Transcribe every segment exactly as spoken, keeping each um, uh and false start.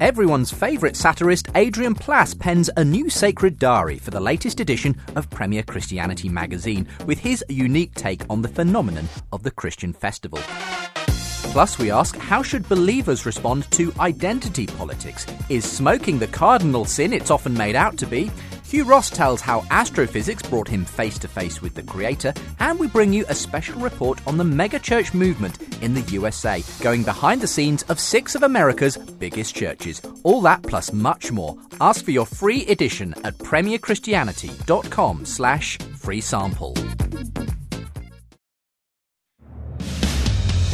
Everyone's favourite satirist Adrian Plass pens a new sacred diary for the latest edition of Premier Christianity magazine with his unique take on the phenomenon of the Christian festival. Plus, we ask, how should believers respond to identity politics? Is smoking the cardinal sin it's often made out to be? Hugh Ross tells how astrophysics brought him face-to-face with the Creator, and we bring you a special report on the megachurch movement in the U S A, going behind the scenes of six of America's biggest churches. All that plus much more. Ask for your free edition at premierchristianity.com slash free sample.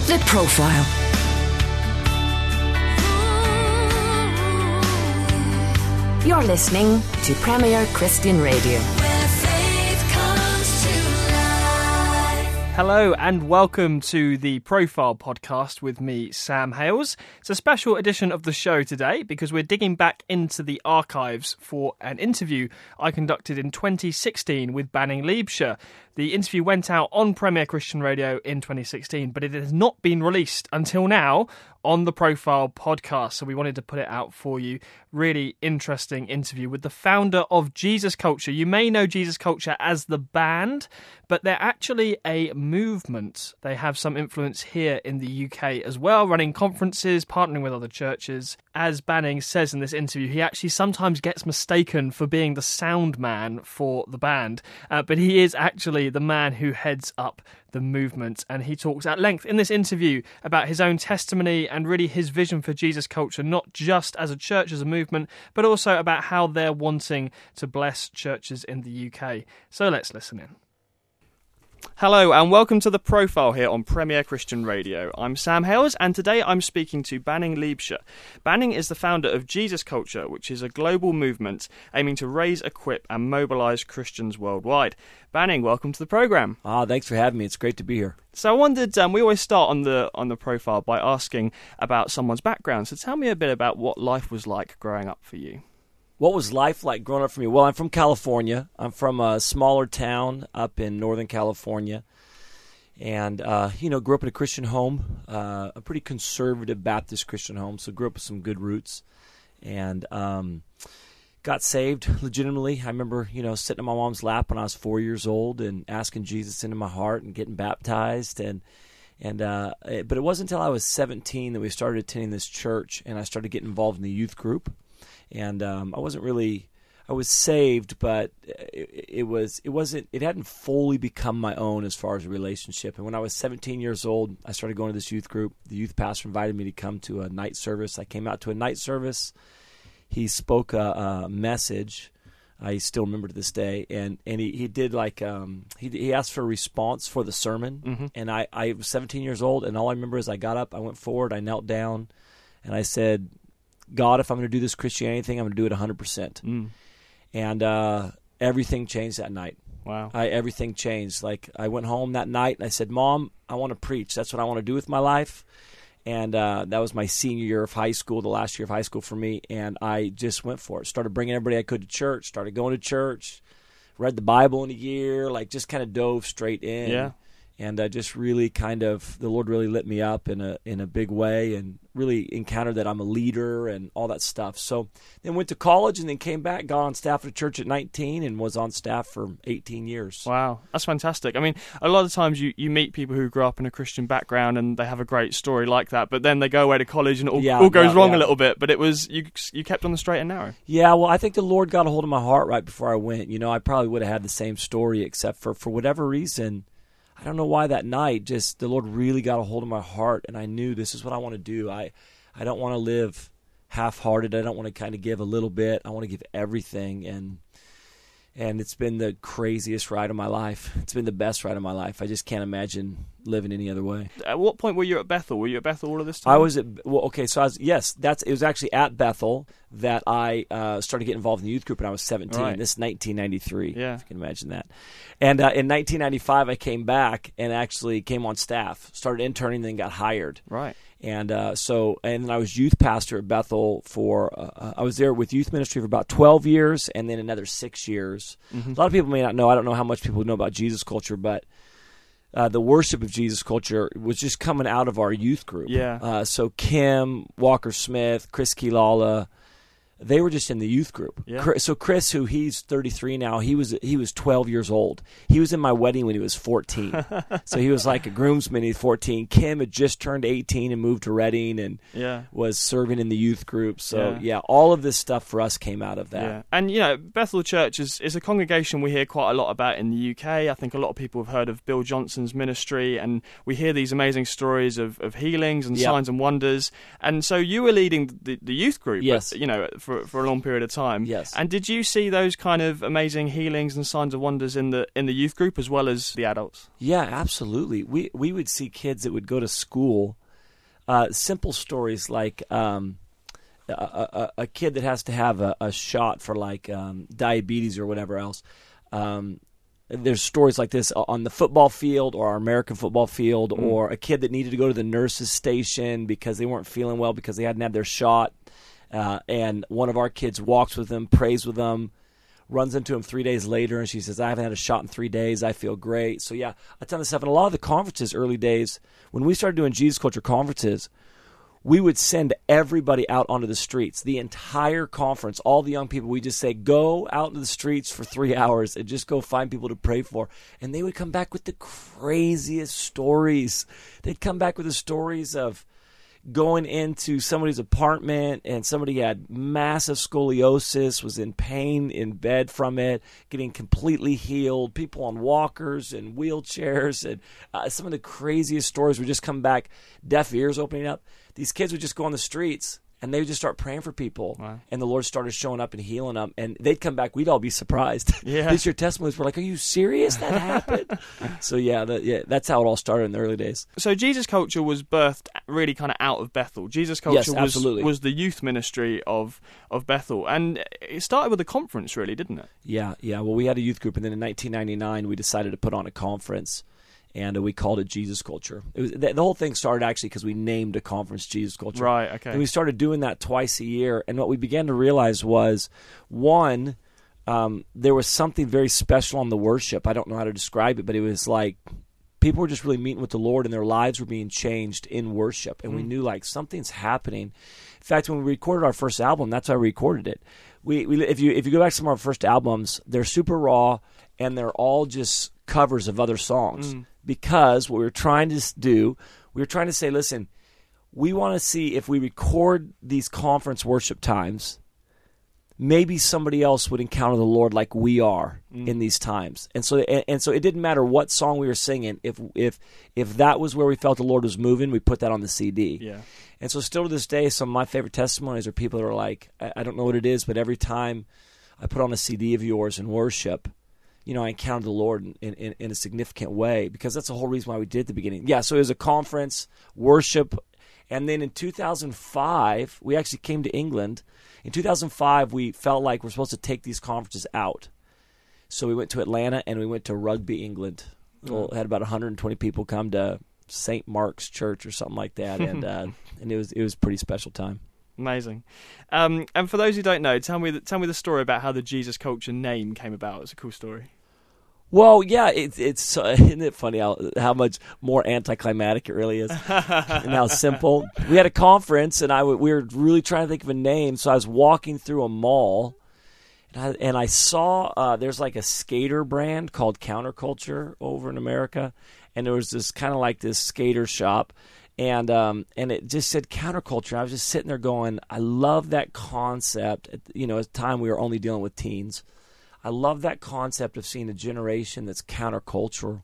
The Profile. You're listening to Premier Christian Radio. Where faith comes to life. Hello and welcome to the Profile podcast with me, Sam Hales. It's a special edition of the show today because we're digging back into the archives for an interview I conducted in twenty sixteen with Banning Liebscher. The interview went out on Premier Christian Radio in twenty sixteen, but it has not been released until now on the Profile podcast, so we wanted to put it out for you. Really interesting interview with the founder of Jesus Culture. You may know Jesus Culture as the band, but they're actually a movement. They have some influence here in the U K as well, running conferences, partnering with other churches. As Banning says in this interview, he actually sometimes gets mistaken for being the sound man for the band, uh, but he is actually the man who heads up the movement, and he talks at length in this interview about his own testimony and really his vision for Jesus Culture, not just as a church, as a movement, but also about how they're wanting to bless churches in the U K. So let's listen in. Hello and welcome to The Profile here on Premier Christian Radio. I'm Sam Hales and today I'm speaking to Banning Liebscher. Banning is the founder of Jesus Culture, which is a global movement aiming to raise, equip and mobilise Christians worldwide. Banning, welcome to the programme. Ah, thanks for having me. It's great to be here. So I wondered, um, we always start on the on the profile by asking about someone's background. So tell me a bit about what life was like growing up for you. What was life like growing up for me? Well, I'm from California. I'm from a smaller town up in Northern California. And, uh, you know, grew up in a Christian home, uh, a pretty conservative Baptist Christian home. So grew up with some good roots and um, got saved legitimately. I remember, you know, sitting in my mom's lap when I was four years old and asking Jesus into my heart and getting baptized. And, and uh, it, but it wasn't until I was seventeen that we started attending this church and I started getting involved in the youth group. And um, I wasn't really, I was saved, but it, it was, it wasn't, it hadn't fully become my own as far as a relationship. And when I was seventeen years old, I started going to this youth group. The youth pastor invited me to come to a night service. I came out to a night service. He spoke a, a message. I still remember to this day. And, and he, he did like, um, he, he asked for a response for the sermon. Mm-hmm. And I, I was seventeen years old. And all I remember is I got up, I went forward, I knelt down and I said, God, if I'm going to do this Christianity thing, I'm going to do it one hundred percent. Mm. And uh, everything changed that night. Wow. I, everything changed. Like, I went home that night, and I said, Mom, I want to preach. That's what I want to do with my life. And uh, that was my senior year of high school, the last year of high school for me, and I just went for it. Started bringing everybody I could to church, started going to church, read the Bible in a year, like, just kind of dove straight in. Yeah. And I just really kind of, the Lord really lit me up in a in a big way and really encountered that I'm a leader and all that stuff. So then went to college and then came back, got on staff at a church at nineteen and was on staff for eighteen years. Wow, that's fantastic. I mean, a lot of times you, you meet people who grow up in a Christian background and they have a great story like that, but then they go away to college and it all, yeah, all goes yeah, wrong yeah. a little bit. But it was, you you kept on the straight and narrow. Yeah, well, I think the Lord got a hold of my heart right before I went. You know, I probably would have had the same story except for, for whatever reason, I don't know why that night, just the Lord really got a hold of my heart, and I knew this is what I want to do. I, I don't want to live half-hearted. I don't want to kind of give a little bit. I want to give everything, and and it's been the craziest ride of my life. It's been the best ride of my life. I just can't imagine living any other way. At what point were you at Bethel? Were you at Bethel all of this time? I was at, well, okay, so I was, yes, that's, it was actually at Bethel that I uh, started getting involved in the youth group when I was seventeen. Right. This is nineteen ninety-three, yeah. If you can imagine that. And uh, in nineteen ninety-five, I came back and actually came on staff, started interning, then got hired. Right. And uh, so, and then I was youth pastor at Bethel for, uh, I was there with youth ministry for about twelve years and then another six years. Mm-hmm. A lot of people may not know, I don't know how much people know about Jesus Culture, but uh, the worship of Jesus Culture was just coming out of our youth group. Yeah. Uh, so Kim Walker-Smith, Chris Quilala, they were just in the youth group. Yeah. So Chris, who he's thirty-three now, he was he was twelve years old. He was in my wedding when he was fourteen. So he was like a groomsman at fourteen. Kim had just turned eighteen and moved to Reading and yeah. was serving in the youth group. So, yeah. yeah, all of this stuff for us came out of that. Yeah. And, you know, Bethel Church is, is a congregation we hear quite a lot about in the U K. I think a lot of people have heard of Bill Johnson's ministry, and we hear these amazing stories of, of healings and yep. signs and wonders. And so you were leading the, the youth group, yes. but, you know, For, for a long period of time. Yes. And did you see those kind of amazing healings and signs of wonders in the in the youth group as well as the adults? Yeah, absolutely. We we would see kids that would go to school. Uh, simple stories like um, a, a, a kid that has to have a, a shot for like um, diabetes or whatever else. Um, there's stories like this on the football field or our American football field mm. or a kid that needed to go to the nurse's station because they weren't feeling well because they hadn't had their shot. Uh, and one of our kids walks with him, prays with him, runs into him three days later, and she says, I haven't had a shot in three days. I feel great. So, yeah, a ton of stuff. And a lot of the conferences early days, when we started doing Jesus Culture conferences, we would send everybody out onto the streets, the entire conference, all the young people. We just say, go out into the streets for three hours and just go find people to pray for. And they would come back with the craziest stories. They'd come back with the stories of going into somebody's apartment and somebody had massive scoliosis, was in pain in bed from it, getting completely healed, people on walkers and wheelchairs. And uh, some of the craziest stories would just come back, deaf ears opening up. These kids would just go on the streets and they would just start praying for people. Wow. And the Lord started showing up and healing them. And they'd come back. We'd all be surprised. Yeah. These are testimonies. We're like, are you serious? That happened? So, yeah, that, yeah, that's how it all started in the early days. So Jesus Culture was birthed really kind of out of Bethel. Jesus Culture yes, was, was the youth ministry of, of Bethel. And it started with a conference, really, didn't it? Yeah, yeah. Well, we had a youth group. And then in nineteen ninety-nine, we decided to put on a conference. And we called it Jesus Culture. It was, the, the whole thing started actually because we named a conference Jesus Culture. Right, okay. And we started doing that twice a year. And what we began to realize was, one, um, there was something very special on the worship. I don't know how to describe it, but it was like people were just really meeting with the Lord and their lives were being changed in worship. And mm. we knew like something's happening. In fact, when we recorded our first album, that's why we recorded it. We, we if you if you go back to some of our first albums, they're super raw and they're all just covers of other songs. Mm. Because what we were trying to do, we were trying to say, listen, we want to see if we record these conference worship times, maybe somebody else would encounter the Lord like we are mm. in these times. And so and, and so it didn't matter what song we were singing. If if if that was where we felt the Lord was moving, we put that on the C D. Yeah. And so still to this day, some of my favorite testimonies are people that are like, I, I don't know what it is, but every time I put on a C D of yours in worship, you know, I encountered the Lord in, in, in a significant way, because that's the whole reason why we did at the beginning. Yeah, so it was a conference, worship, and then in two thousand five, we actually came to England. In two thousand five, we felt like we're supposed to take these conferences out. So we went to Atlanta, and we went to Rugby, England. Mm. We had about one hundred twenty people come to Saint Mark's Church or something like that, and uh, and it was it was a pretty special time. Amazing. Um, and for those who don't know, tell me the, tell me the story about how the Jesus Culture name came about. It's a cool story. Well, yeah, it, it's uh, isn't it funny how, how much more anticlimactic it really is, and how simple. We had a conference, and I w- we were really trying to think of a name. So I was walking through a mall, and I, and I saw uh, there's like a skater brand called Counterculture over in America, and there was this kind of like this skater shop, and um, and it just said Counterculture. I was just sitting there going, I love that concept. You know, at the time we were only dealing with teens. I love that concept of seeing a generation that's countercultural.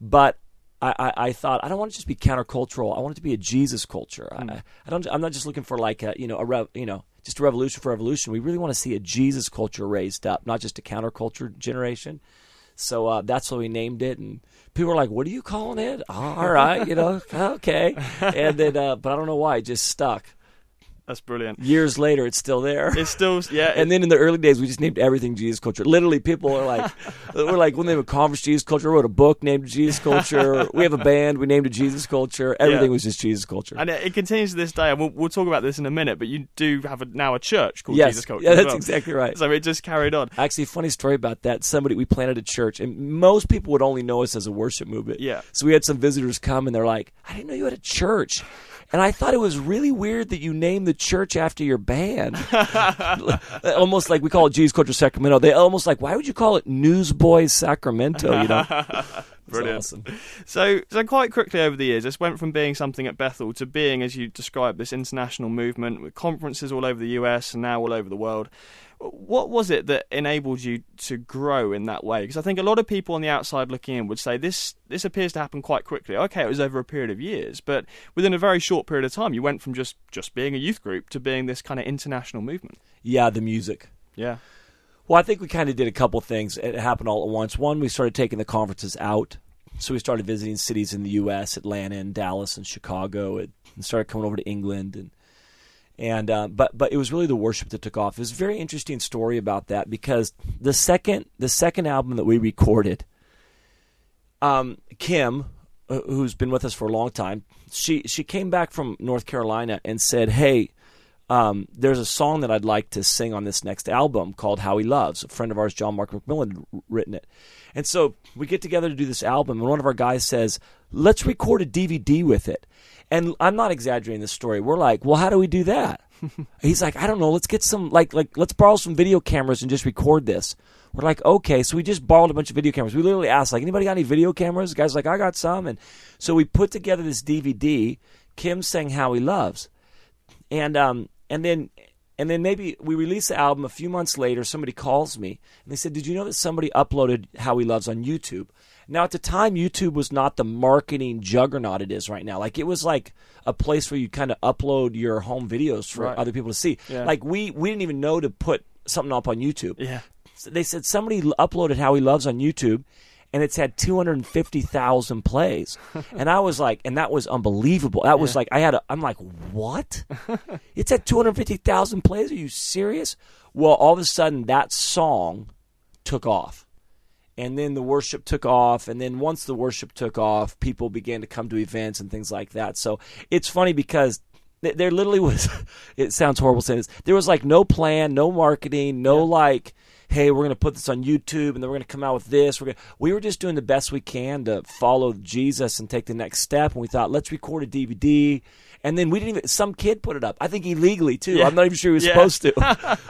But I, I, I thought, I don't want it to just be countercultural. I want it to be a Jesus culture. Mm. I, I don't, I'm not just looking for like a, you know, a rev, you know, just a revolution for revolution. We really want to see a Jesus culture raised up, not just a counterculture generation. So uh, that's why we named it. And people were like, what are you calling it? All right, you know, okay. And then, uh, but I don't know why, it just stuck. That's brilliant. Years later, it's still there. It's still, yeah. And then in the early days, we just named everything Jesus Culture. Literally, people are like, we're like, we'll name a conference Jesus Culture. We wrote a book named Jesus Culture. We have a band. We named it Jesus Culture. Everything yeah. was just Jesus Culture. And it, it continues to this day. And we'll, we'll talk about this in a minute, but you do have a, now a church called yes. Jesus Culture. Yeah, that's well. exactly right. So it just carried on. Actually, funny story about that. Somebody, we planted a church, and most people would only know us as a worship movement. Yeah. So we had some visitors come, and they're like, I didn't know you had a church. And I thought it was really weird that you named the church after your band. Almost like we call it Jesus Culture Sacramento. They almost like, why would you call it Newsboys Sacramento, you know? Brilliant. Awesome. So, so quite quickly over the years, this went from being something at Bethel to being, as you described, this international movement with conferences all over the U S and now all over the world. What was it that enabled you to grow in that way? Because I think a lot of people on the outside looking in would say this this appears to happen quite quickly. Okay, it was over a period of years, but within a very short period of time, you went from just, just being a youth group to being this kind of international movement. Yeah, the music. Yeah. Well, I think we kind of did a couple things. It happened all at once. One, we started taking the conferences out. So we started visiting cities in the U S, Atlanta and Dallas and Chicago, and started coming over to England and And uh, but but it was really the worship that took off. It was a very interesting story about that because the second the second album that we recorded, um, Kim, uh, who's been with us for a long time, she she came back from North Carolina and said, "Hey, um, there's a song that I'd like to sing on this next album called How He Loves." A friend of ours, John Mark McMillan, had written it, and so we get together to do this album. And one of our guys says, "Let's record a D V D with it." And I'm not exaggerating this story. We're like, well, how do we do that? He's like, I don't know. Let's get some, like, like let's borrow some video cameras and just record this. We're like, okay. So we just borrowed a bunch of video cameras. We literally asked, like, anybody got any video cameras? The guy's like, I got some. And so we put together this D V D. Kim sang How He Loves. And um, and then and then maybe we released the album. A few months later, somebody calls me. And they said, did you know that somebody uploaded How He Loves on YouTube? Now, at the time, YouTube was not the marketing juggernaut it is right now. Like, it was like a place where you kind of upload your home videos for right. other people to see. Yeah. Like, we, we didn't even know to put something up on YouTube. Yeah. So they said somebody uploaded How He Loves on YouTube, and it's had two hundred fifty thousand plays. And I was like, and that was unbelievable. That was yeah. like, I had a, I'm like, what? It's had two hundred fifty thousand plays? Are you serious? Well, all of a sudden, that song took off. And then the worship took off, and then once the worship took off, people began to come to events and things like that. So it's funny because th- there literally was, it sounds horrible saying this, there was like no plan, no marketing, no yeah. like, hey, we're going to put this on YouTube, and then we're going to come out with this. We're gonna, we were just doing the best we can to follow Jesus and take the next step, and we thought, let's record a D V D. And then we didn't even, some kid put it up. I think illegally, too. Yeah. I'm not even sure he was yeah. supposed to.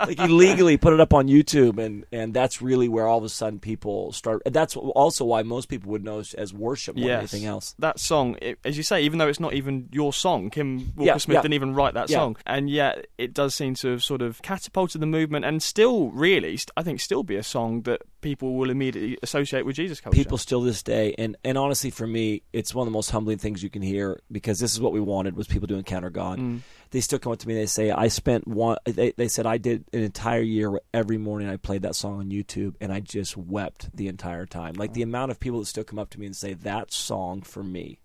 Like, illegally put it up on YouTube, and, and that's really where all of a sudden people start. That's also why most people would know it as worship more yes. than anything else. That song, it, as you say, even though it's not even your song, Kim Walker-Smith yeah, yeah. didn't even write that yeah. song, and yet it does seem to have sort of catapulted the movement and still really, I think, still be a song that people will immediately associate with Jesus Culture. People still this day, and, and honestly for me, it's one of the most humbling things you can hear because this is what we wanted was people to encounter God. Mm. They still come up to me and they say, I spent one, they, they said, I did an entire year where every morning I played that song on YouTube and I just wept the entire time. Like oh. the amount of people that still come up to me and say, that song for me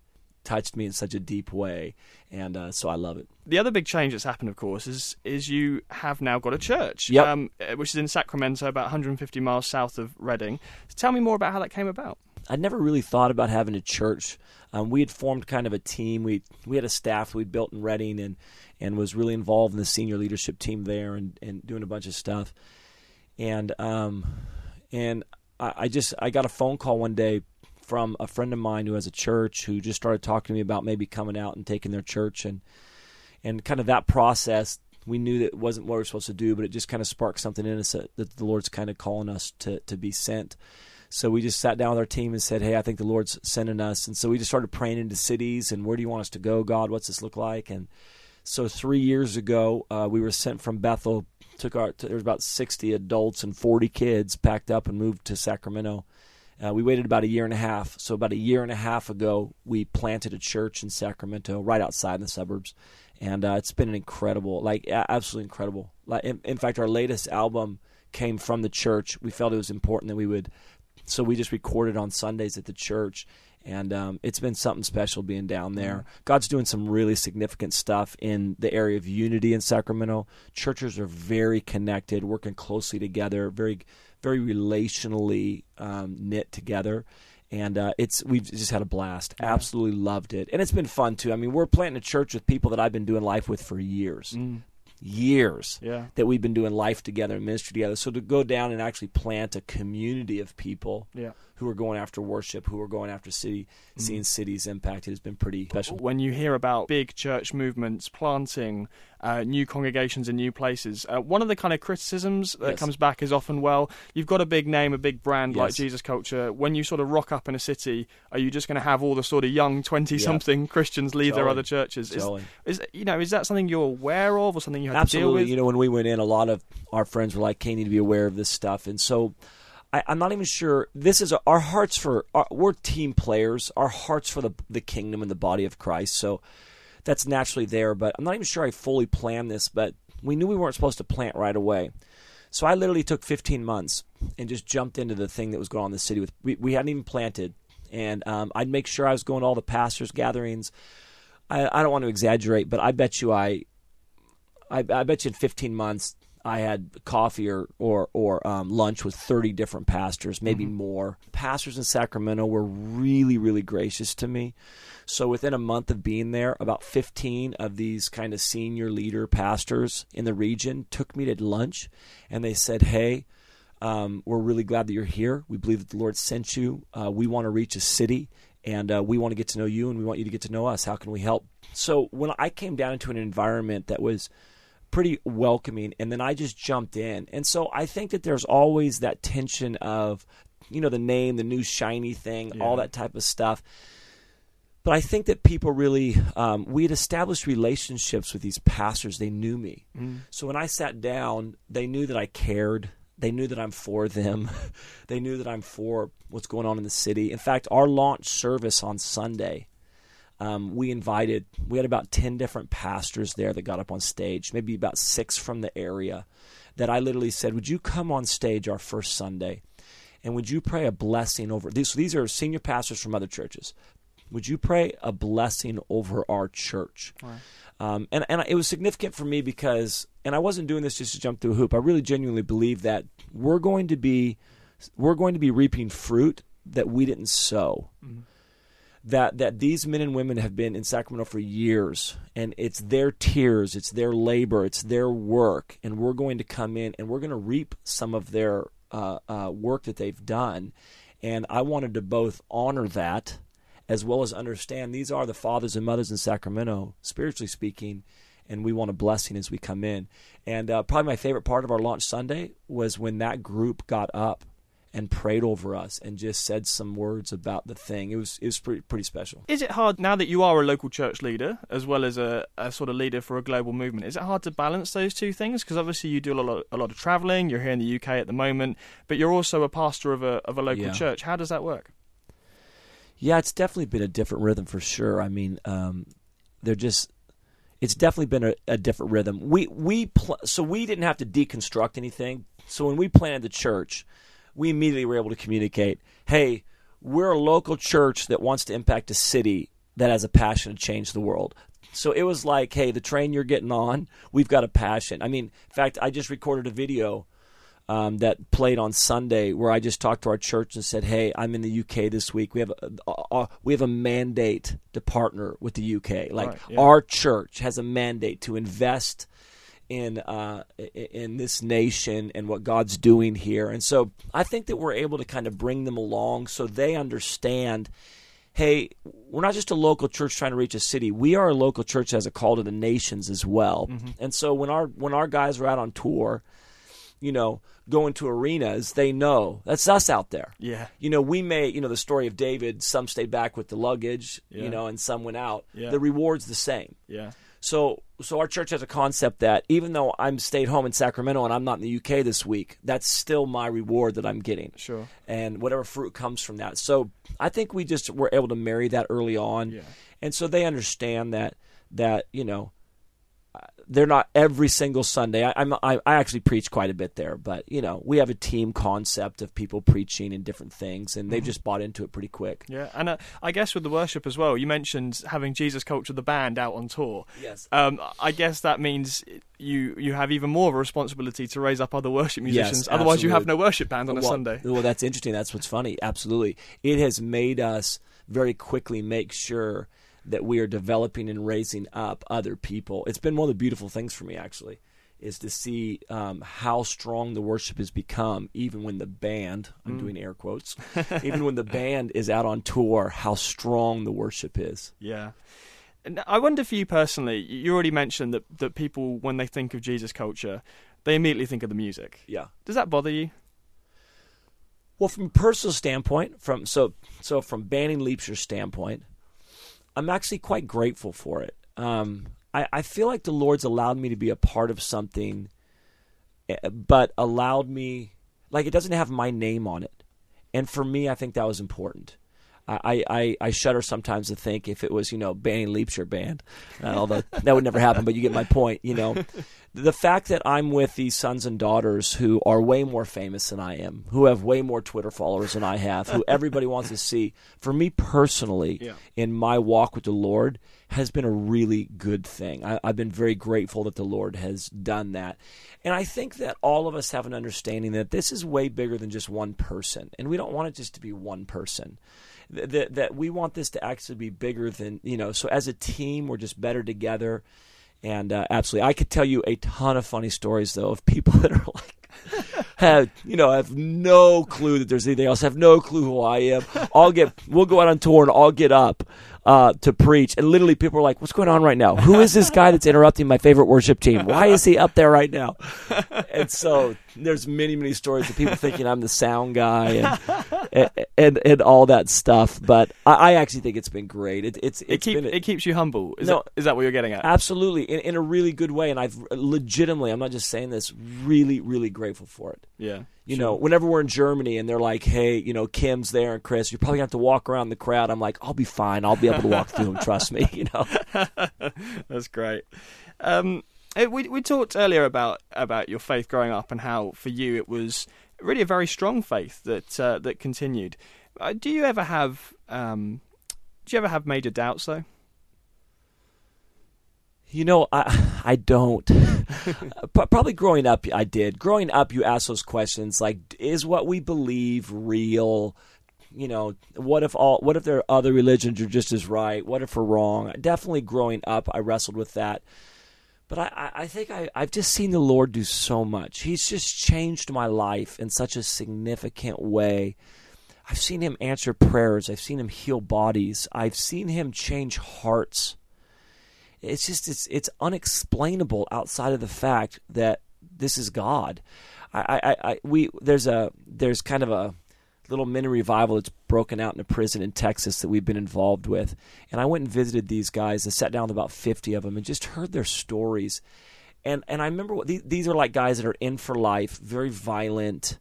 touched me in such a deep way. And uh, so I love it. The other big change that's happened, of course, is is you have now got a church, yep. um, which is in Sacramento, about one hundred fifty miles south of Redding. So tell me more about how that came about. I'd never really thought about having a church. Um, we had formed kind of a team. We we had a staff we built in Reading and and was really involved in the senior leadership team there and, and doing a bunch of stuff. And um, and I, I just I got a phone call one day from a friend of mine who has a church who just started talking to me about maybe coming out and taking their church and and kind of that process. We knew that it wasn't what we were supposed to do, but it just kind of sparked something in us that, that the Lord's kind of calling us to to be sent. So we just sat down with our team and said, hey, I think the Lord's sending us. And so we just started praying into cities and where do you want us to go, God? What's this look like? And so three years ago, uh, we were sent from Bethel. Took our There was about sixty adults and forty kids packed up and moved to Sacramento. Uh, we waited about a year and a half. So about a year and a half ago, we planted a church in Sacramento right outside in the suburbs. And uh, it's been an incredible, like absolutely incredible. Like, in, in fact, our latest album came from the church. We felt it was important that we would... So we just recorded on Sundays at the church, And um, it's been something special being down there. God's doing some really significant stuff in the area of unity in Sacramento. Churches are very connected, working closely together, very, very relationally um, knit together. And uh, it's we've just had a blast. Absolutely loved it. And it's been fun, too. I mean, we're planting a church with people that I've been doing life with for years. Mm. Years yeah. that we've been doing life together and ministry together. So to go down and actually plant a community of people yeah. who are going after worship, who are going after city, mm. seeing cities impacted has been pretty special. When you hear about big church movements planting uh, new congregations in new places, uh, one of the kind of criticisms that yes. comes back is often, well, you've got a big name, a big brand yes. like Jesus Culture. When you sort of rock up in a city, are you just going to have all the sort of young twenty-something yeah. Christians leave Jolly. Their other churches? Is, is you know is that something you're aware of or something? You Absolutely. You know, when we went in, a lot of our friends were like, "Hey, you need to be aware of this stuff." And so I, I'm not even sure. This is a, our hearts for our, we're team players. Our hearts for the the kingdom and the body of Christ. So that's naturally there. But I'm not even sure I fully planned this. But we knew we weren't supposed to plant right away. So I literally took fifteen months and just jumped into the thing that was going on in the city. With we, we hadn't even planted, and um, I'd make sure I was going to all the pastors' gatherings. I, I don't want to exaggerate, but I bet you I. I, I bet you in fifteen months I had coffee or or, or um, lunch with thirty different pastors, maybe mm-hmm. more. Pastors in Sacramento were really, really gracious to me. So within a month of being there, about fifteen of these kind of senior leader pastors in the region took me to lunch, and they said, "Hey, um, we're really glad that you're here. We believe that the Lord sent you. Uh, we want to reach a city. And uh, we want to get to know you, and we want you to get to know us. How can we help?" So when I came down into an environment that was pretty welcoming, and then I just jumped in. And so I think that there's always that tension of, you know, the name, the new shiny thing, yeah. all that type of stuff. But I think that people really, um, we had established relationships with these pastors. They knew me. Mm. So when I sat down, they knew that I cared. They knew that I'm for them. They knew that I'm for what's going on in the city. In fact, our launch service on Sunday, um, we invited, we had about ten different pastors there that got up on stage, maybe about six from the area, that I literally said, "Would you come on stage our first Sunday? And would you pray a blessing over," these, so these are senior pastors from other churches, "would you pray a blessing over our church?" Wow. Um, and, and it was significant for me because, and I wasn't doing this just to jump through a hoop. I really genuinely believe that we're going to be, we're going to be reaping fruit that we didn't sow. Mm-hmm. That that these men and women have been in Sacramento for years, and it's their tears, it's their labor, it's their work, and we're going to come in and we're going to reap some of their uh, uh, work that they've done. And I wanted to both honor that, as well as understand these are the fathers and mothers in Sacramento, spiritually speaking, and we want a blessing as we come in. And uh, probably my favorite part of our launch Sunday was when that group got up and prayed over us and just said some words about the thing. It was it was pretty, pretty special. Is it hard, now that you are a local church leader, as well as a, a sort of leader for a global movement, is it hard to balance those two things? Because obviously you do a lot, a lot of traveling, you're here in the U K at the moment, but you're also a pastor of a of a local yeah. church. How does that work? Yeah, it's definitely been a different rhythm for sure. I mean, um, they're just, it's definitely been a, a different rhythm. We we pl- So we didn't have to deconstruct anything. So when we planted the church, we immediately were able to communicate, "Hey, we're a local church that wants to impact a city that has a passion to change the world." So it was like, "Hey, the train you're getting on, we've got a passion." I mean, in fact, I just recorded a video Um, that played on Sunday, where I just talked to our church and said, "Hey, I'm in the U K this week. We have a, a, a we have a mandate to partner with the U K. Like right, yeah. our church has a mandate to invest in uh, in this nation and what God's doing here." And so I think that we're able to kind of bring them along so they understand, hey, we're not just a local church trying to reach a city. We are a local church that has a call to the nations as well. Mm-hmm. And so when our when our guys are out on tour, you know, going to arenas, they know that's us out there. Yeah. You know, we may, you know, the story of David, some stayed back with the luggage, yeah. you know, and some went out. Yeah. The reward's the same. Yeah. So so our church has a concept that even though I'm stayed home in Sacramento and I'm not in the U K this week, that's still my reward that I'm getting. Sure. And whatever fruit comes from that. So I think we just were able to marry that early on. Yeah. And so they understand that, that, you know, they're not every single Sunday. I, I'm, I I actually preach quite a bit there, but you know, we have a team concept of people preaching and different things, and they've just bought into it pretty quick. Yeah, and uh, I guess with the worship as well, you mentioned having Jesus Culture, the band, out on tour. Yes. Um, I guess that means you you have even more of a responsibility to raise up other worship musicians. Yes, otherwise, you have no worship band on well, a Sunday. Well, that's interesting. That's what's funny. Absolutely. It has made us very quickly make sure that we are developing and raising up other people. It's been one of the beautiful things for me, actually, is to see um, how strong the worship has become, even when the band, I'm mm. doing air quotes, even when the band is out on tour, how strong the worship is. Yeah. And I wonder for you personally, you already mentioned that, that people, when they think of Jesus Culture, they immediately think of the music. Yeah. Does that bother you? Well, from a personal standpoint, from so so from Banning Liebscher's standpoint, I'm actually quite grateful for it. Um, I, I feel like the Lord's allowed me to be a part of something, but allowed me, like it doesn't have my name on it. And for me, I think that was important. I, I, I shudder sometimes to think if it was, you know, Banning Liebscher Band, uh, although that would never happen, but you get my point, you know. The fact that I'm with these sons and daughters who are way more famous than I am, who have way more Twitter followers than I have, who everybody wants to see, for me personally, yeah. in my walk with the Lord, has been a really good thing. I, I've been very grateful that the Lord has done that. And I think that all of us have an understanding that this is way bigger than just one person, and we don't want it just to be one person. That that we want this to actually be bigger than, you know, so as a team, we're just better together. And uh, absolutely, I could tell you a ton of funny stories, though, of people that are like, have, you know, have no clue that there's anything else, have no clue who I am. I'll get, we'll go out on tour and I'll get up uh, to preach. And literally people are like, what's going on right now? Who is this guy that's interrupting my favorite worship team? Why is he up there right now? And so there's many, many stories of people thinking I'm the sound guy and and, and, and all that stuff. But I, I actually think it's been great. It, it's, it's it, keep, been a, it keeps you humble. Is, no, that, is that what you're getting at? Absolutely. In, in a really good way. And I've legitimately, I'm not just saying this, really, really grateful for it. Yeah. You sure. know, whenever we're in Germany and they're like, hey, you know, Kim's there and Chris, you're probably going to have to walk around the crowd. I'm like, I'll be fine. I'll be able to walk through them. Trust me, you know. That's great. Um, we we talked earlier about, about your faith growing up and how for you it was really a very strong faith that uh, that continued. Uh, do you ever have um, do you ever have major doubts though? You know, I I don't. Probably growing up, I did. Growing up, you ask those questions like, is what we believe real? You know, what if all? What if there are other religions are just as right? What if we're wrong? Definitely growing up, I wrestled with that. But I, I think I, I've just seen the Lord do so much. He's just changed my life in such a significant way. I've seen him answer prayers. I've seen him heal bodies. I've seen him change hearts. It's just it's it's unexplainable outside of the fact that this is God. I, I, I we there's a there's kind of a little mini revival that's broken out in a prison in Texas that we've been involved with, and I went and visited these guys and sat down with about fifty of them and just heard their stories, and and I remember what, these, these are like guys that are in for life, very violent,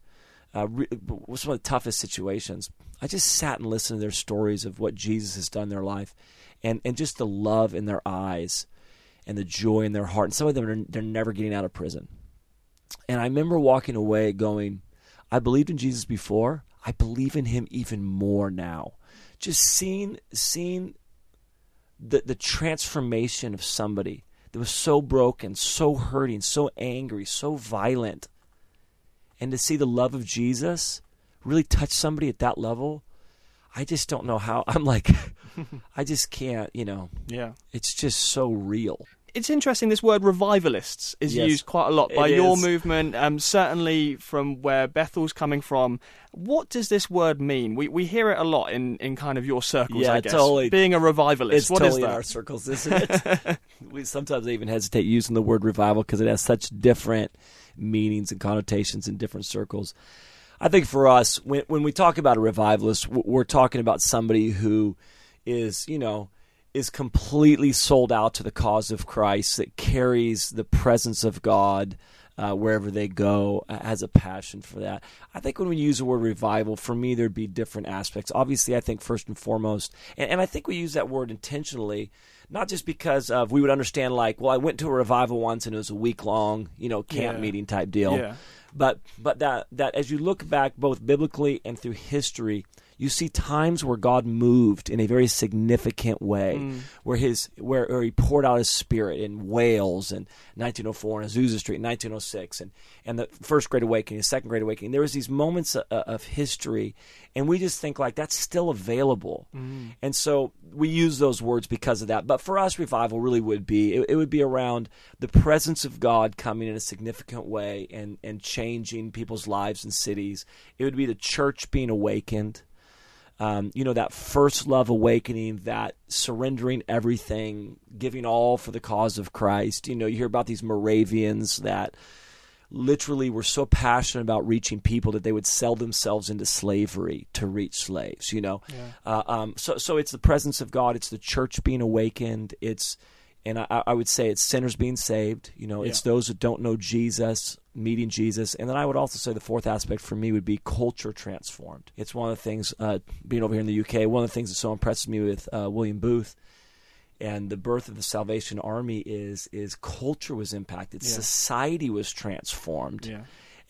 uh, re, some of the toughest situations. I just sat and listened to their stories of what Jesus has done in their life. And and just the love in their eyes and the joy in their heart. And some of them, are, they're never getting out of prison. And I remember walking away going, I believed in Jesus before. I believe in him even more now. Just seeing seeing the the transformation of somebody that was so broken, so hurting, so angry, so violent. And to see the love of Jesus really touch somebody at that level, I just don't know how. I'm like, I just can't, you know. Yeah. It's just so real. It's interesting, this word revivalists is yes. used quite a lot by it your is. movement, um, certainly from where Bethel's coming from. What does this word mean? We we hear it a lot in, in kind of your circles, yeah, I guess. Totally. Being a revivalist. It's what totally is that? In our circles, isn't it? we, sometimes I even hesitate using the word revival because it has such different meanings and connotations in different circles. I think for us, when when we talk about a revivalist, we're talking about somebody who is, you know, is completely sold out to the cause of Christ, that carries the presence of God uh, wherever they go, uh, has a passion for that. I think when we use the word revival, for me, there'd be different aspects. Obviously, I think first and foremost, and, and I think we use that word intentionally, not just because of we would understand like, well, I went to a revival once and it was a week-long, you know, camp yeah. meeting type deal. Yeah. But but that that as you look back both biblically and through history, you see times where God moved in a very significant way, mm. where his where, where he poured out his spirit in Wales in nineteen oh four and Azusa Street in nineteen oh six and, and the First Great Awakening, the Second Great Awakening. There was these moments of, of history, and we just think like that's still available. Mm. And so we use those words because of that. But for us, revival really would be, it, it would be around the presence of God coming in a significant way and, and changing people's lives and cities. It would be the church being awakened. Um, you know, that first love awakening, that surrendering everything, giving all for the cause of Christ. You know, you hear about these Moravians that literally were so passionate about reaching people that they would sell themselves into slavery to reach slaves, you know. Yeah. Uh, um, so so it's the presence of God. It's the church being awakened. It's, and I, I would say it's sinners being saved. You know, yeah. it's those that don't know Jesus meeting Jesus. And then I would also say the fourth aspect for me would be culture transformed. It's one of the things, uh, being over here in the U K, one of the things that so impressed me with uh, William Booth and the birth of the Salvation Army is is culture was impacted. Yeah. Society was transformed. Yeah.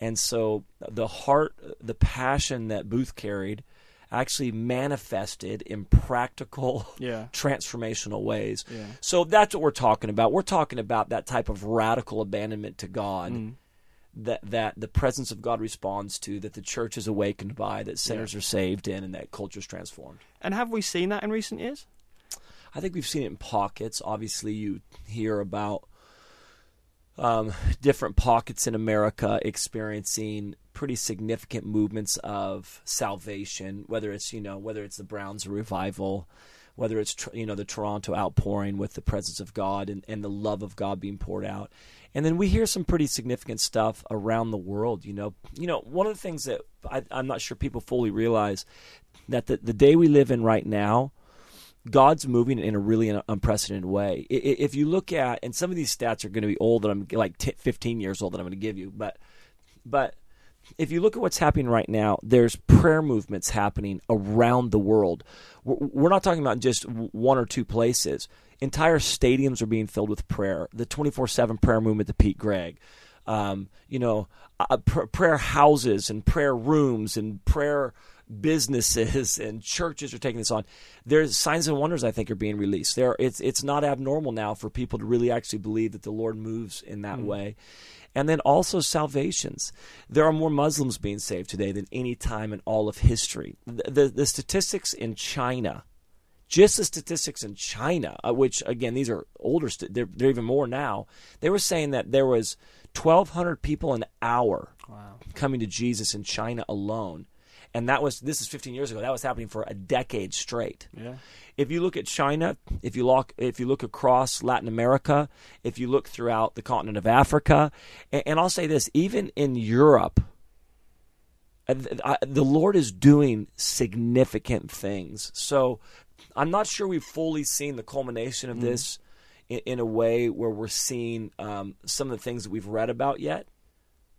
And so the heart, the passion that Booth carried actually manifested in practical, yeah. transformational ways. Yeah. So that's what we're talking about. We're talking about that type of radical abandonment to God. Mm. That that the presence of God responds to, that the church is awakened by, that sinners yeah. are saved in, and that culture is transformed. And have we seen that in recent years? I think we've seen it in pockets. Obviously, you hear about um, different pockets in America experiencing pretty significant movements of salvation, whether it's, you know, whether it's the Brownsville revival, whether it's, you know, the Toronto outpouring with the presence of God and, and the love of God being poured out. And then we hear some pretty significant stuff around the world, you know. You know, one of the things that I, I'm not sure people fully realize that the, the day we live in right now, God's moving in a really unprecedented way. If you look at, and some of these stats are going to be old, that I'm like fifteen years old that I'm going to give you, but but if you look at what's happening right now, there's prayer movements happening around the world. We're not talking about just one or two places. Entire stadiums are being filled with prayer. The twenty-four seven prayer movement, the Pete Gregg, um, you know, uh, pr- prayer houses and prayer rooms and prayer businesses and churches are taking this on. There's signs and wonders I think are being released. There, it's it's not abnormal now for people to really actually believe that the Lord moves in that mm-hmm. way. And then also salvations. There are more Muslims being saved today than any time in all of history. The, the, the statistics in China. Just the statistics in China, which, again, these are older, st- they're, they're even more now. They were saying that there was twelve hundred people an hour wow. coming to Jesus in China alone. And that was, this is fifteen years ago, that was happening for a decade straight. Yeah. If you look at China, if you look, if you look across Latin America, if you look throughout the continent of Africa, and, and I'll say this, even in Europe, the Lord is doing significant things. So I'm not sure we've fully seen the culmination of this mm. in, in a way where we're seeing um, some of the things that we've read about yet,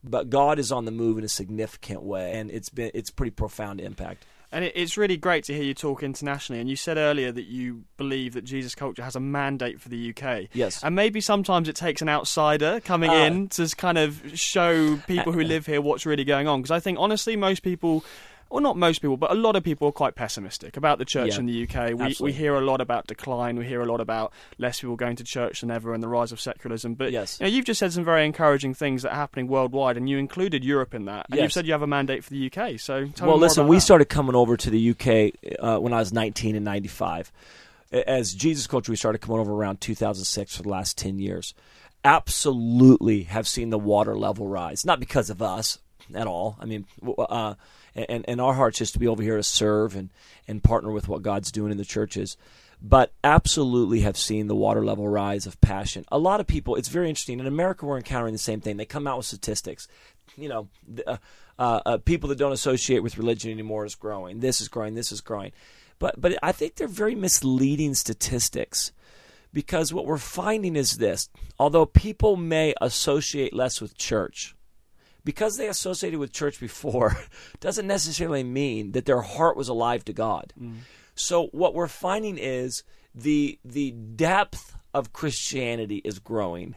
but God is on the move in a significant way, and it's been it's pretty profound impact. And it, it's really great to hear you talk internationally. And you said earlier that you believe that Jesus Culture has a mandate for the U K. Yes. And maybe sometimes it takes an outsider coming uh, in to kind of show people who live here what's really going on. Because I think, honestly, most people... Well, not most people, but a lot of people are quite pessimistic about the church yeah, in the U K. We absolutely. we hear a lot about decline. We hear a lot about less people going to church than ever and the rise of secularism. But yes. you know, you've just said some very encouraging things that are happening worldwide, and you included Europe in that. And yes. you've said you have a mandate for the U K. So tell well, me more listen, about we that. started coming over to the U K uh, when I was nineteen in ninety-five. As Jesus Culture, we started coming over around two thousand six for the last ten years. Absolutely have seen the water level rise, not because of us at all. I mean, uh, and, and our heart's just to be over here to serve and, and partner with what God's doing in the churches. But absolutely have seen the water level rise of passion. A lot of people, it's very interesting. In America, we're encountering the same thing. They come out with statistics. You know, uh, uh, uh, people that don't associate with religion anymore is growing. This is growing. This is growing. But, but I think they're very misleading statistics. Because what we're finding is this, although people may associate less with church, because they associated with church before doesn't necessarily mean that their heart was alive to God. Mm. So what we're finding is the the depth of Christianity is growing.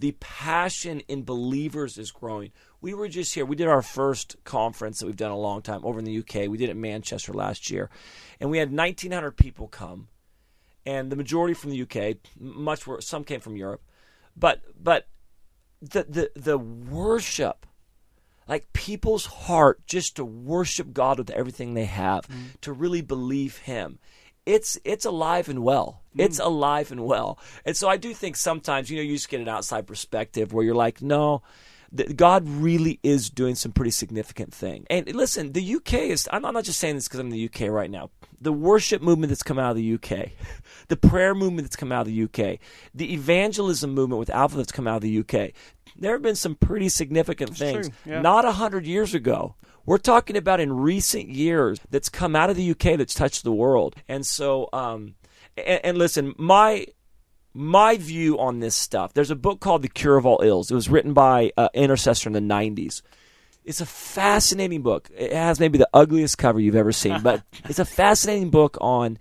The passion in believers is growing. We were just here. We did our first conference that we've done in a long time over in the U K. We did it in Manchester last year. And we had nineteen hundred people come. And the majority from the U K, much were, some came from Europe, but but the the the worship, like people's heart just to worship God with everything they have, mm. to really believe Him, it's it's alive and well. Mm. It's alive and well, and so I do think sometimes you know you just get an outside perspective where you're like, no, th- God really is doing some pretty significant thing. And listen, the U K is. I'm not just saying this because I'm in the U K right now. The worship movement that's come out of the U K, the prayer movement that's come out of the U K, the evangelism movement with Alpha that's come out of the U K, there have been some pretty significant that's things. Yeah. Not one hundred years ago. We're talking about in recent years that's come out of the U K that's touched the world. And so, um, and, and listen, my my view on this stuff, there's a book called The Cure of All Ills. It was written by uh, Intercessor in the nineties. It's a fascinating book. It has maybe the ugliest cover you've ever seen, but it's a fascinating book on,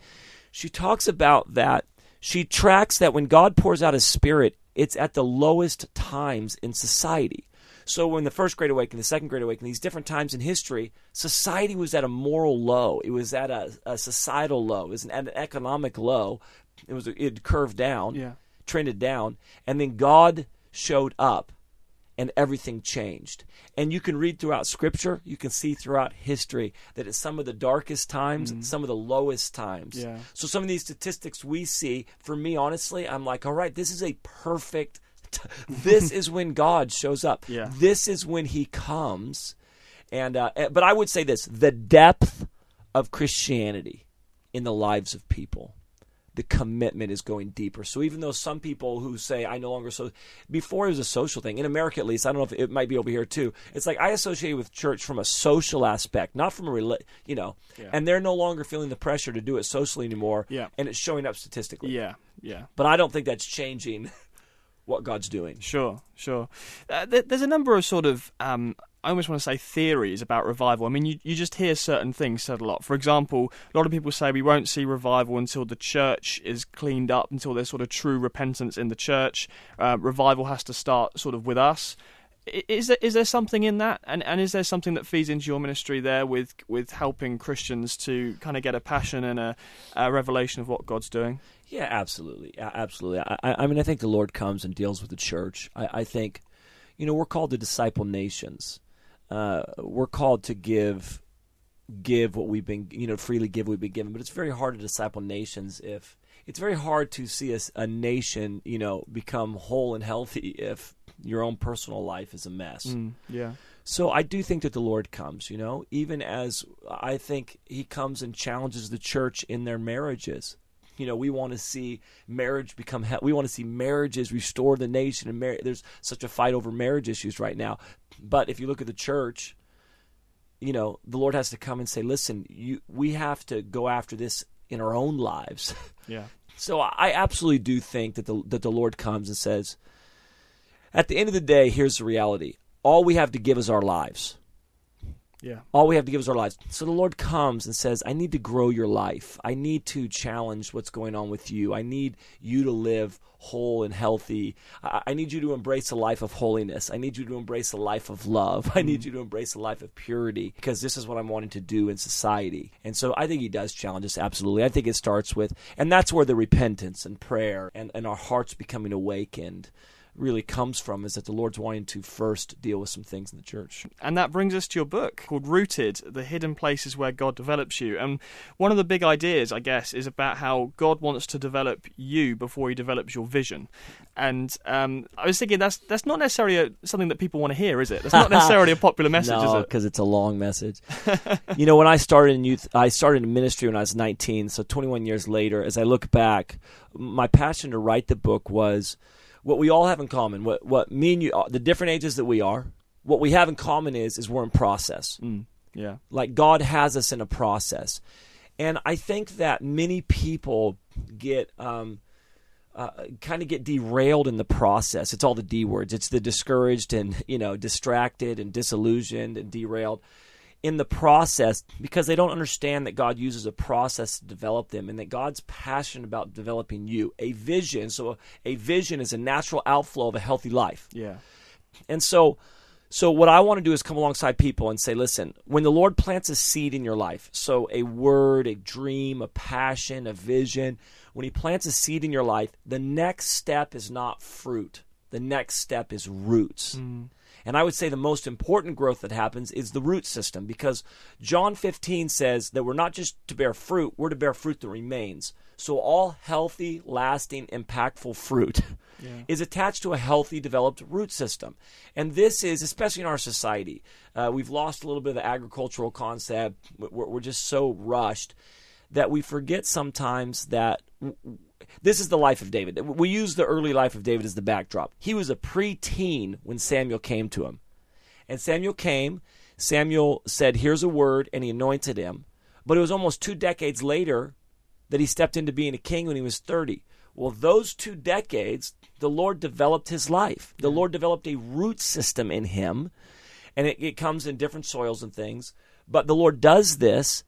she talks about that. She tracks that when God pours out His Spirit, it's at the lowest times in society. So when the First Great Awakening, the Second Great Awakening, these different times in history, society was at a moral low. It was at a, a societal low. It was at an economic low. It was it curved down, yeah. trended down, and then God showed up. And everything changed. And you can read throughout Scripture, you can see throughout history that it's some of the darkest times, mm-hmm. and some of the lowest times. Yeah. So some of these statistics we see, for me, honestly, I'm like, all right, this is a perfect, t- this is when God shows up. Yeah. This is when He comes. And uh, but I would say this, the depth of Christianity in the lives of people. The commitment is going deeper. So even though some people who say, I no longer so, before it was a social thing, in America at least, I don't know if it might be over here too, it's like I associate with church from a social aspect, not from a, you know, yeah. and they're no longer feeling the pressure to do it socially anymore, yeah. and it's showing up statistically. Yeah, yeah. But I don't think that's changing what God's doing. Sure, sure. Uh, th- there's a number of sort of... Um, I almost want to say theories about revival. I mean, you, you just hear certain things said a lot. For example, a lot of people say we won't see revival until the church is cleaned up, until there's sort of true repentance in the church. Uh, revival has to start sort of with us. Is there, is there something in that? And and is there something that feeds into your ministry there with, with helping Christians to kind of get a passion and a, a revelation of what God's doing? Yeah, absolutely. Absolutely. I, I mean, I think the Lord comes and deals with the church. I, I think, you know, we're called to disciple nations. Uh, we're called to give, give what we've been, you know, freely give what we've been given. But it's very hard to disciple nations if it's very hard to see a, a nation, you know, become whole and healthy if your own personal life is a mess. Mm, yeah. So I do think that the Lord comes, you know, even as I think He comes and challenges the church in their marriages. You know, we want to see marriage become, he- we want to see marriages restore the nation. And mar- there's such a fight over marriage issues right now. But if you look at the church, you know, the Lord has to come and say, listen, you, we have to go after this in our own lives. Yeah. So I absolutely do think that the, that the Lord comes and says, at the end of the day, here's the reality. All we have to give is our lives. Yeah. All we have to give is our lives. So the Lord comes and says, I need to grow your life. I need to challenge what's going on with you. I need you to live whole and healthy. I, I need you to embrace a life of holiness. I need you to embrace a life of love. I need you to embrace a life of purity because this is what I'm wanting to do in society. And so I think He does challenge us, absolutely. I think it starts with, and that's where the repentance and prayer and, and our hearts becoming awakened really comes from, is that the Lord's wanting to first deal with some things in the church. And that brings us to your book called Rooted, The Hidden Places Where God Develops You. And one of the big ideas, I guess, is about how God wants to develop you before He develops your vision. And um, I was thinking that's that's not necessarily a, something that people want to hear, is it? That's not necessarily a popular message, no, is it? No, because it's a long message. You know, when I started in youth, I started in ministry when I was nineteen, so twenty-one years later, as I look back, my passion to write the book was what we all have in common, what what me and you, the different ages that we are, what we have in common is is we're in process. Mm, yeah, like God has us in a process, and I think that many people get um, Uh, kind of get derailed in the process. It's all the D words. It's the discouraged and, you know, distracted and disillusioned and derailed in the process, because they don't understand that God uses a process to develop them, and that God's passionate about developing you a vision. So a, a vision is a natural outflow of a healthy life. Yeah. And so, so what I want to do is come alongside people and say, listen, when the Lord plants a seed in your life, so a word, a dream, a passion, a vision, when he plants a seed in your life, the next step is not fruit. The next step is roots. Mm. And I would say the most important growth that happens is the root system, because John fifteen says that we're not just to bear fruit, we're to bear fruit that remains. So all healthy, lasting, impactful fruit yeah. is attached to a healthy, developed root system. And this is, especially in our society, uh, we've lost a little bit of the agricultural concept. We're, we're just so rushed that we forget sometimes that this is the life of David. We use the early life of David as the backdrop. He was a preteen when Samuel came to him. And Samuel came, Samuel said, here's a word, and he anointed him. But it was almost two decades later that he stepped into being a king when he was thirty. Well, those two decades, the Lord developed his life. The Lord developed a root system in him, and it, it comes in different soils and things. But the Lord does this.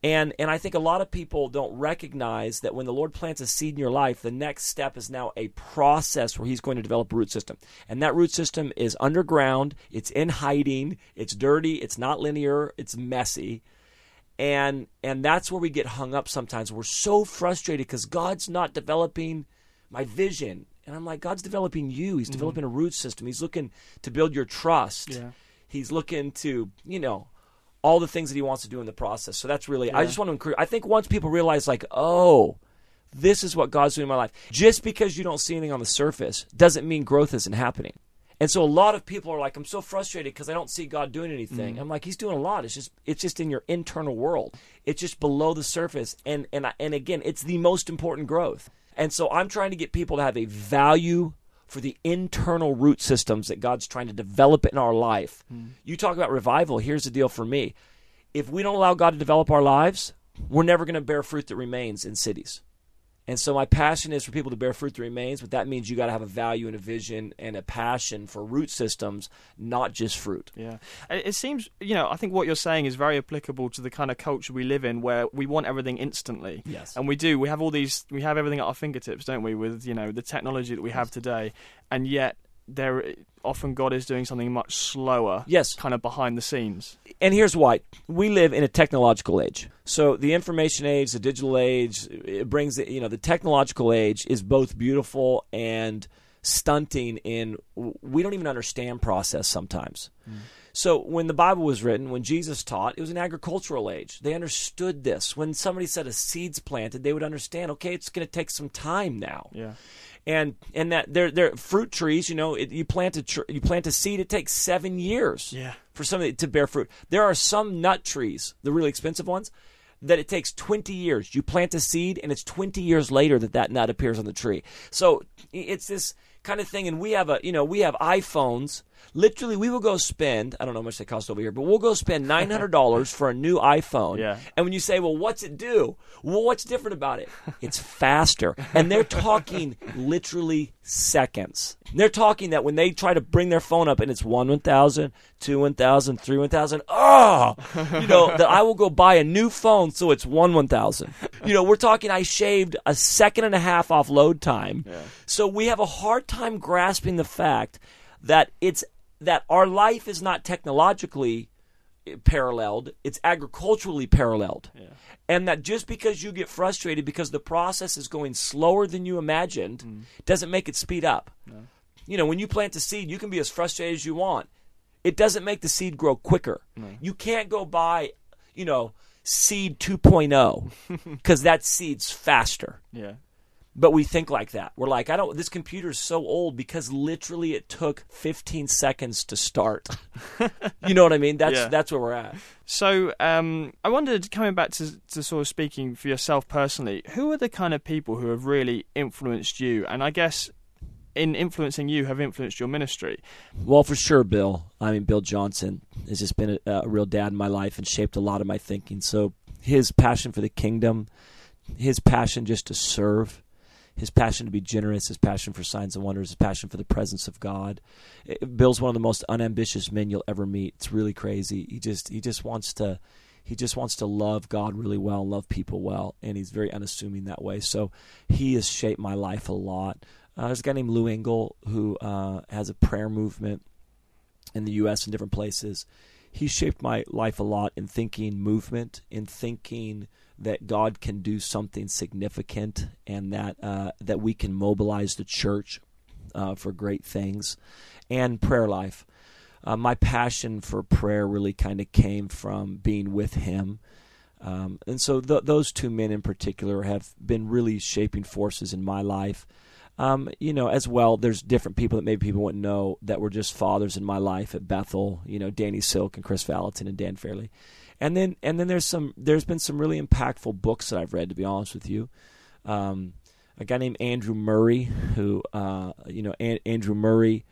And and I think a lot of people don't recognize that when the Lord plants a seed in your life, the next step is now a process where he's going to develop a root system. And that root system is underground, it's in hiding, it's dirty, it's not linear, it's messy. And and that's where we get hung up sometimes. We're so frustrated because God's not developing my vision. And I'm like, God's developing you. He's mm-hmm. developing a root system. He's looking to build your trust. Yeah. He's looking to, you know, all the things that he wants to do in the process. So that's really, yeah. I just want to encourage, I think once people realize like, oh, this is what God's doing in my life. Just because you don't see anything on the surface doesn't mean growth isn't happening. And so a lot of people are like, I'm so frustrated because I don't see God doing anything. Mm-hmm. I'm like, he's doing a lot. It's just it's just in your internal world. It's just below the surface. And and I, and again, it's the most important growth. And so I'm trying to get people to have a value for the internal root systems that God's trying to develop in our life. Mm. You talk about revival. Here's the deal for me. If we don't allow God to develop our lives, we're never going to bear fruit that remains in cities. And so my passion is for people to bear fruit that remains, but that means you got to have a value and a vision and a passion for root systems, not just fruit. Yeah. It seems, you know, I think what you're saying is very applicable to the kind of culture we live in where we want everything instantly. Yes. And we do. We have all these, we have everything at our fingertips, don't we, with, you know, the technology that we have today. And yet there often God is doing something much slower, yes, kind of behind the scenes. And here's why. We live in a technological age. So the information age, the digital age, it brings the, you know, the technological age is both beautiful and stunting in we don't even understand process sometimes. Mm. So when the Bible was written, when Jesus taught, it was an agricultural age. They understood this. When somebody said a seed's planted, they would understand, okay, it's going to take some time now. Yeah. And and that they're, they're fruit trees, you know, it, you plant a tr- you plant a seed, it takes seven years yeah. for something to bear fruit. There are some nut trees, the really expensive ones, that it takes twenty years. You plant a seed, and it's twenty years later that that nut appears on the tree. So it's this kind of thing, and we have a you know we have iPhones. Literally, we will go spend, I don't know how much they cost over here, but we'll go spend nine hundred dollars for a new iPhone. Yeah. And when you say, well, what's it do? Well, what's different about it? It's faster. And they're talking literally seconds. They're talking that when they try to bring their phone up and it's one one thousand, two one thousand, three one thousand, oh, you know, that I will go buy a new phone so it's one one thousand. You know, we're talking I shaved a second and a half off load time. Yeah. So we have a hard time grasping the fact that it's that our life is not technologically paralleled, it's agriculturally paralleled. Yeah. And that just because you get frustrated because the process is going slower than you imagined mm. doesn't make it speed up. No. You know, when you plant a seed, you can be as frustrated as you want. It doesn't make the seed grow quicker. No. You can't go buy, you know, seed two point oh because that seed's faster. Yeah. But we think like that. We're like, I don't, this computer is so old because literally it took fifteen seconds to start. You know what I mean? That's yeah. that's where we're at. So um, I wondered, coming back to, to sort of speaking for yourself personally, who are the kind of people who have really influenced you? And I guess in influencing you have influenced your ministry. Well, for sure, Bill. I mean, Bill Johnson has just been a, a real dad in my life and shaped a lot of my thinking. So his passion for the kingdom, his passion just to serve, his passion to be generous, his passion for signs and wonders, his passion for the presence of God. It, Bill's one of the most unambitious men you'll ever meet. It's really crazy. He just he just wants to he just wants to love God really well, love people well, and he's very unassuming that way. So he has shaped my life a lot. Uh, there's a guy named Lou Engle who uh, has a prayer movement in the U S and different places. He shaped my life a lot in thinking movement, in thinking that God can do something significant, and that uh, that we can mobilize the church uh, for great things, and prayer life. Uh, my passion for prayer really kind of came from being with him. Um, and so th- those two men in particular have been really shaping forces in my life. Um, you know, as well, there's different people that maybe people wouldn't know that were just fathers in my life at Bethel, you know, Danny Silk and Chris Vallotton and Dan Fairley. And then and then there's some there's been some really impactful books that I've read, to be honest with you. Um, a guy named Andrew Murray, who, uh, you know, An- Andrew Murray,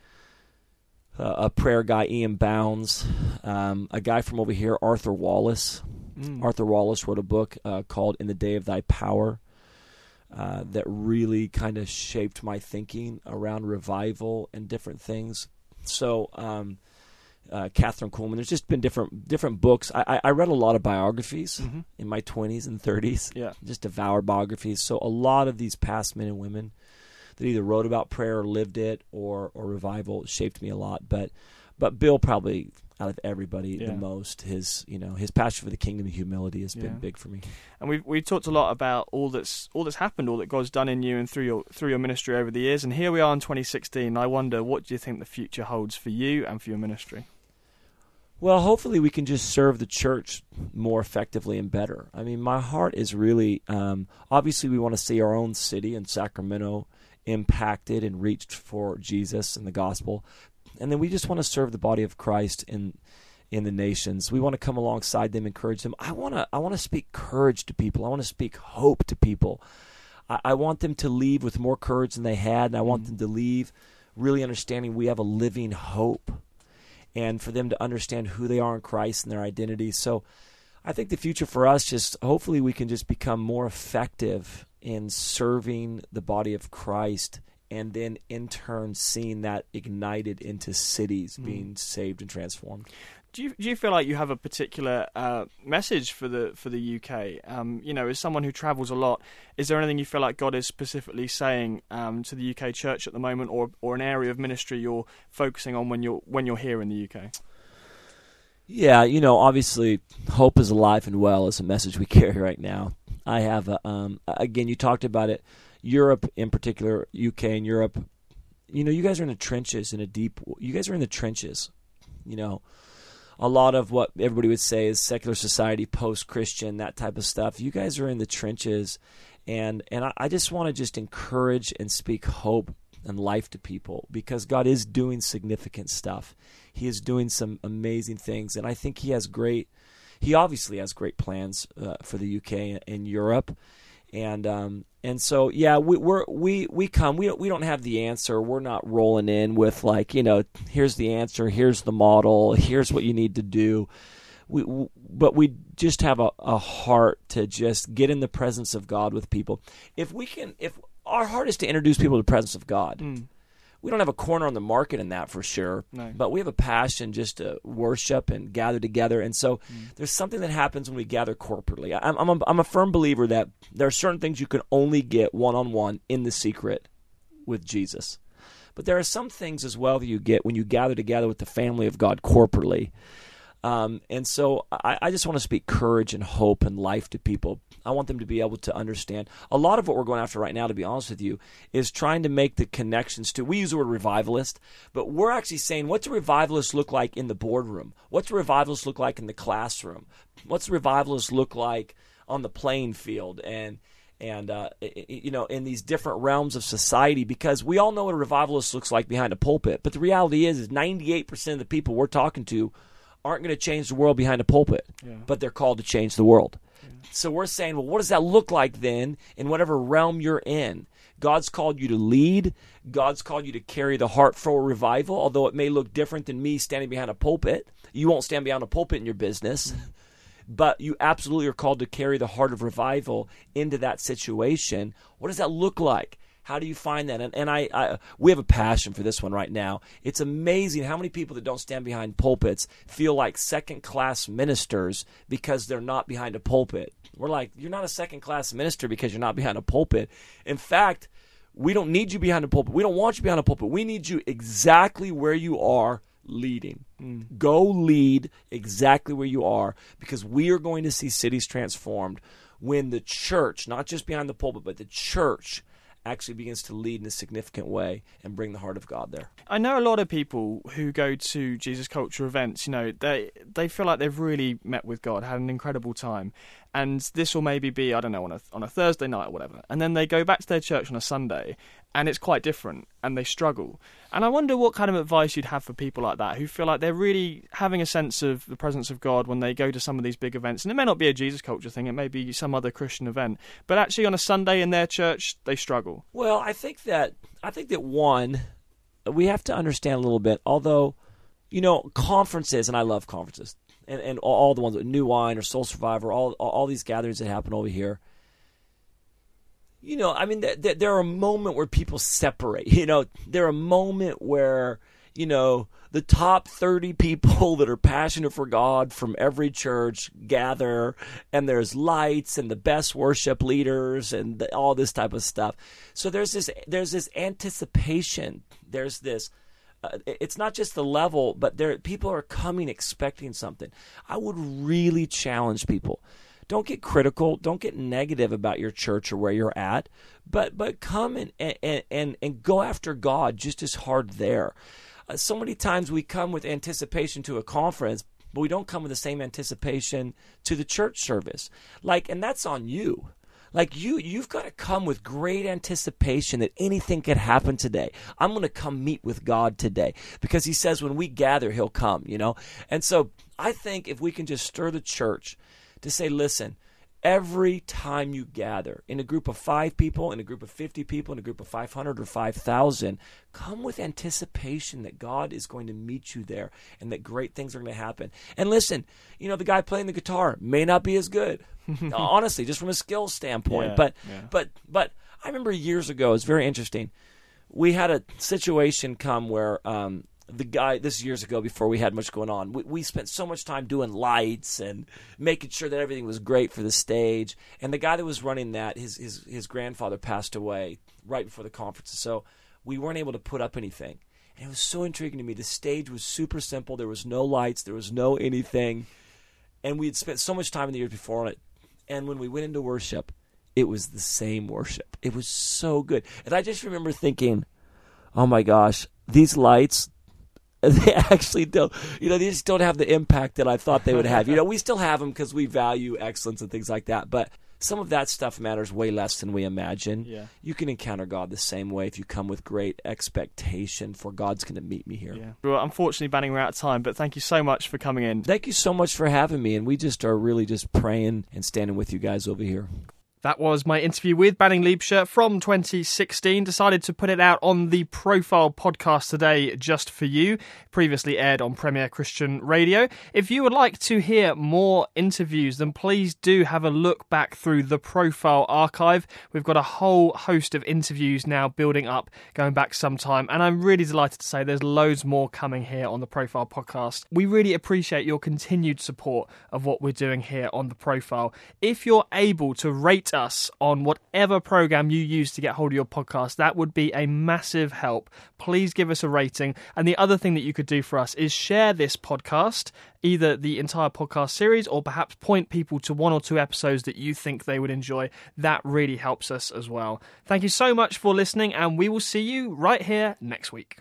uh, a prayer guy, E M Bounds, um, a guy from over here, Arthur Wallace. Mm. Arthur Wallace wrote a book uh, called In the Day of Thy Power. Uh, that really kind of shaped my thinking around revival and different things. So, um, uh, Kathryn Kuhlman. There's just been different different books. I, I read a lot of biographies mm-hmm. in my twenties and thirties. Yeah, just devoured biographies. So a lot of these past men and women that either wrote about prayer or lived it or or revival shaped me a lot. But but Bill probably, out of everybody, yeah. the most. His, you know, his passion for the kingdom and humility has yeah. been big for me. And we've we talked a lot about all that's all that's happened, all that God's done in you and through your through your ministry over the years. And here we are in twenty sixteen. I wonder, what do you think the future holds for you and for your ministry? Well, hopefully we can just serve the church more effectively and better. I mean, my heart is really um, obviously we want to see our own city and Sacramento impacted and reached for Jesus and the gospel. And then we just want to serve the body of Christ in in the nations. We want to come alongside them, encourage them. I want to I want to speak courage to people. I want to speak hope to people. I, I want them to leave with more courage than they had, and I want mm-hmm. them to leave really understanding we have a living hope, and for them to understand who they are in Christ and their identity. So I think the future for us, just hopefully we can just become more effective in serving the body of Christ, and then in turn seeing that ignited into cities being mm. saved and transformed. Do you do you feel like you have a particular uh, message for the for the U K? Um, you know, as someone who travels a lot, is there anything you feel like God is specifically saying um, to the U K church at the moment, or or an area of ministry you're focusing on when you're when you're here in the U K? Yeah, you know, obviously, hope is alive and well is a message we carry right now. I have a, um, again, you talked about it. Europe in particular, U K and Europe, you know, you guys are in the trenches in a deep, you guys are in the trenches, you know, a lot of what everybody would say is secular society, post-Christian, that type of stuff. You guys are in the trenches, and, and I, I just want to just encourage and speak hope and life to people, because God is doing significant stuff. He is doing some amazing things, and I think he has great, he obviously has great plans uh, for the U K and, and Europe. And um, and so yeah, we we're, we we come we don't, we don't have the answer. We're not rolling in with like, you know, here's the answer, here's the model, here's what you need to do. We, we but we just have a, a heart to just get in the presence of God with people. If we can, if our heart is to introduce people to the presence of God. Mm. We don't have a corner on the market in that for sure, no. but we have a passion just to worship and gather together. And so mm. there's something that happens when we gather corporately. I'm, I'm, a, I'm a firm believer that there are certain things you can only get one-on-one in the secret with Jesus. But there are some things as well that you get when you gather together with the family of God corporately. Um, and so I, I just want to speak courage and hope and life to people. I want them to be able to understand. A lot of what we're going after right now, to be honest with you, is trying to make the connections to, we use the word revivalist, but we're actually saying, what's a revivalist look like in the boardroom? What's a revivalist look like in the classroom? What's a revivalist look like on the playing field? And, and uh, you know, in these different realms of society, because we all know what a revivalist looks like behind a pulpit, but the reality is, is ninety-eight percent of the people we're talking to aren't going to change the world behind a pulpit, yeah. but they're called to change the world. Yeah. So we're saying, well, what does that look like then in whatever realm you're in? God's called you to lead. God's called you to carry the heart for revival, although it may look different than me standing behind a pulpit. You won't stand behind a pulpit in your business, but you absolutely are called to carry the heart of revival into that situation. What does that look like? How do you find that? And, and I, I, we have a passion for this one right now. It's amazing how many people that don't stand behind pulpits feel like second-class ministers because they're not behind a pulpit. We're like, you're not a second-class minister because you're not behind a pulpit. In fact, we don't need you behind a pulpit. We don't want you behind a pulpit. We need you exactly where you are leading. Mm. Go lead exactly where you are, because we are going to see cities transformed when the church, not just behind the pulpit, but the church actually begins to lead in a significant way and bring the heart of God there. I know a lot of people who go to Jesus Culture events, you know, they they feel like they've really met with God, had an incredible time, and this will maybe be, I don't know, on a on a Thursday night or whatever, and then they go back to their church on a Sunday, and it's quite different, and they struggle. And I wonder what kind of advice you'd have for people like that who feel like they're really having a sense of the presence of God when they go to some of these big events. And it may not be a Jesus Culture thing, it may be some other Christian event, but actually on a Sunday in their church, they struggle. Well, I think that, I think that one, we have to understand a little bit, although, you know, conferences, and I love conferences, and, and all the ones, New Wine or Soul Survivor, all, all these gatherings that happen over here. You know, I mean, th- th- there are a moment where people separate, you know, there are a moment where, you know, the top thirty people that are passionate for God from every church gather, and there's lights and the best worship leaders and the, all this type of stuff. So there's this, there's this anticipation, there's this, uh, it's not just the level, but there people are coming expecting something. I would really challenge people. Don't get critical. Don't get negative about your church or where you're at, but but come and and and, and go after God just as hard there. Uh, so many times we come with anticipation to a conference, but we don't come with the same anticipation to the church service. Like, and that's on you. Like you, you've got to come with great anticipation that anything could happen today. I'm going to come meet with God today because He says when we gather, He'll come. You know, and so I think if we can just stir the church to say, listen, every time you gather in a group of five people, in a group of fifty people, in a group of five hundred or five thousand, come with anticipation that God is going to meet you there and that great things are going to happen. And listen, you know, the guy playing the guitar may not be as good, honestly, just from a skill standpoint. Yeah, but yeah. but but I remember years ago, it's very interesting. We had a situation come where um, the guy, this is years ago before we had much going on, we, we spent so much time doing lights and making sure that everything was great for the stage. And the guy that was running that, his his, his grandfather passed away right before the conference. So we weren't able to put up anything. And it was so intriguing to me. The stage was super simple. There was no lights. There was no anything. And we had spent so much time in the years before on it. And when we went into worship, it was the same worship. It was so good. And I just remember thinking, oh my gosh, these lights, they actually don't, you know, they just don't have the impact that I thought they would have. You know, we still have them because we value excellence and things like that. But some of that stuff matters way less than we imagine. Yeah. You can encounter God the same way if you come with great expectation for God's going to meet me here. Yeah. Well, unfortunately, Banning, we're out of time, but thank you so much for coming in. Thank you so much for having me. And we just are really just praying and standing with you guys over here. That was my interview with Banning Liebscher from twenty sixteen. Decided to put it out on the Profile podcast today just for you. Previously aired on Premier Christian Radio. If you would like to hear more interviews, then please do have a look back through the Profile archive. We've got a whole host of interviews now building up, going back some time. And I'm really delighted to say there's loads more coming here on the Profile podcast. We really appreciate your continued support of what we're doing here on the Profile. If you're able to rate us on whatever program you use to get hold of your podcast, that would be a massive help. Please give us a rating. And the other thing that you could do for us is share this podcast, either the entire podcast series or perhaps point people to one or two episodes that you think they would enjoy. That really helps us as well. Thank you so much for listening, and we will see you right here next week.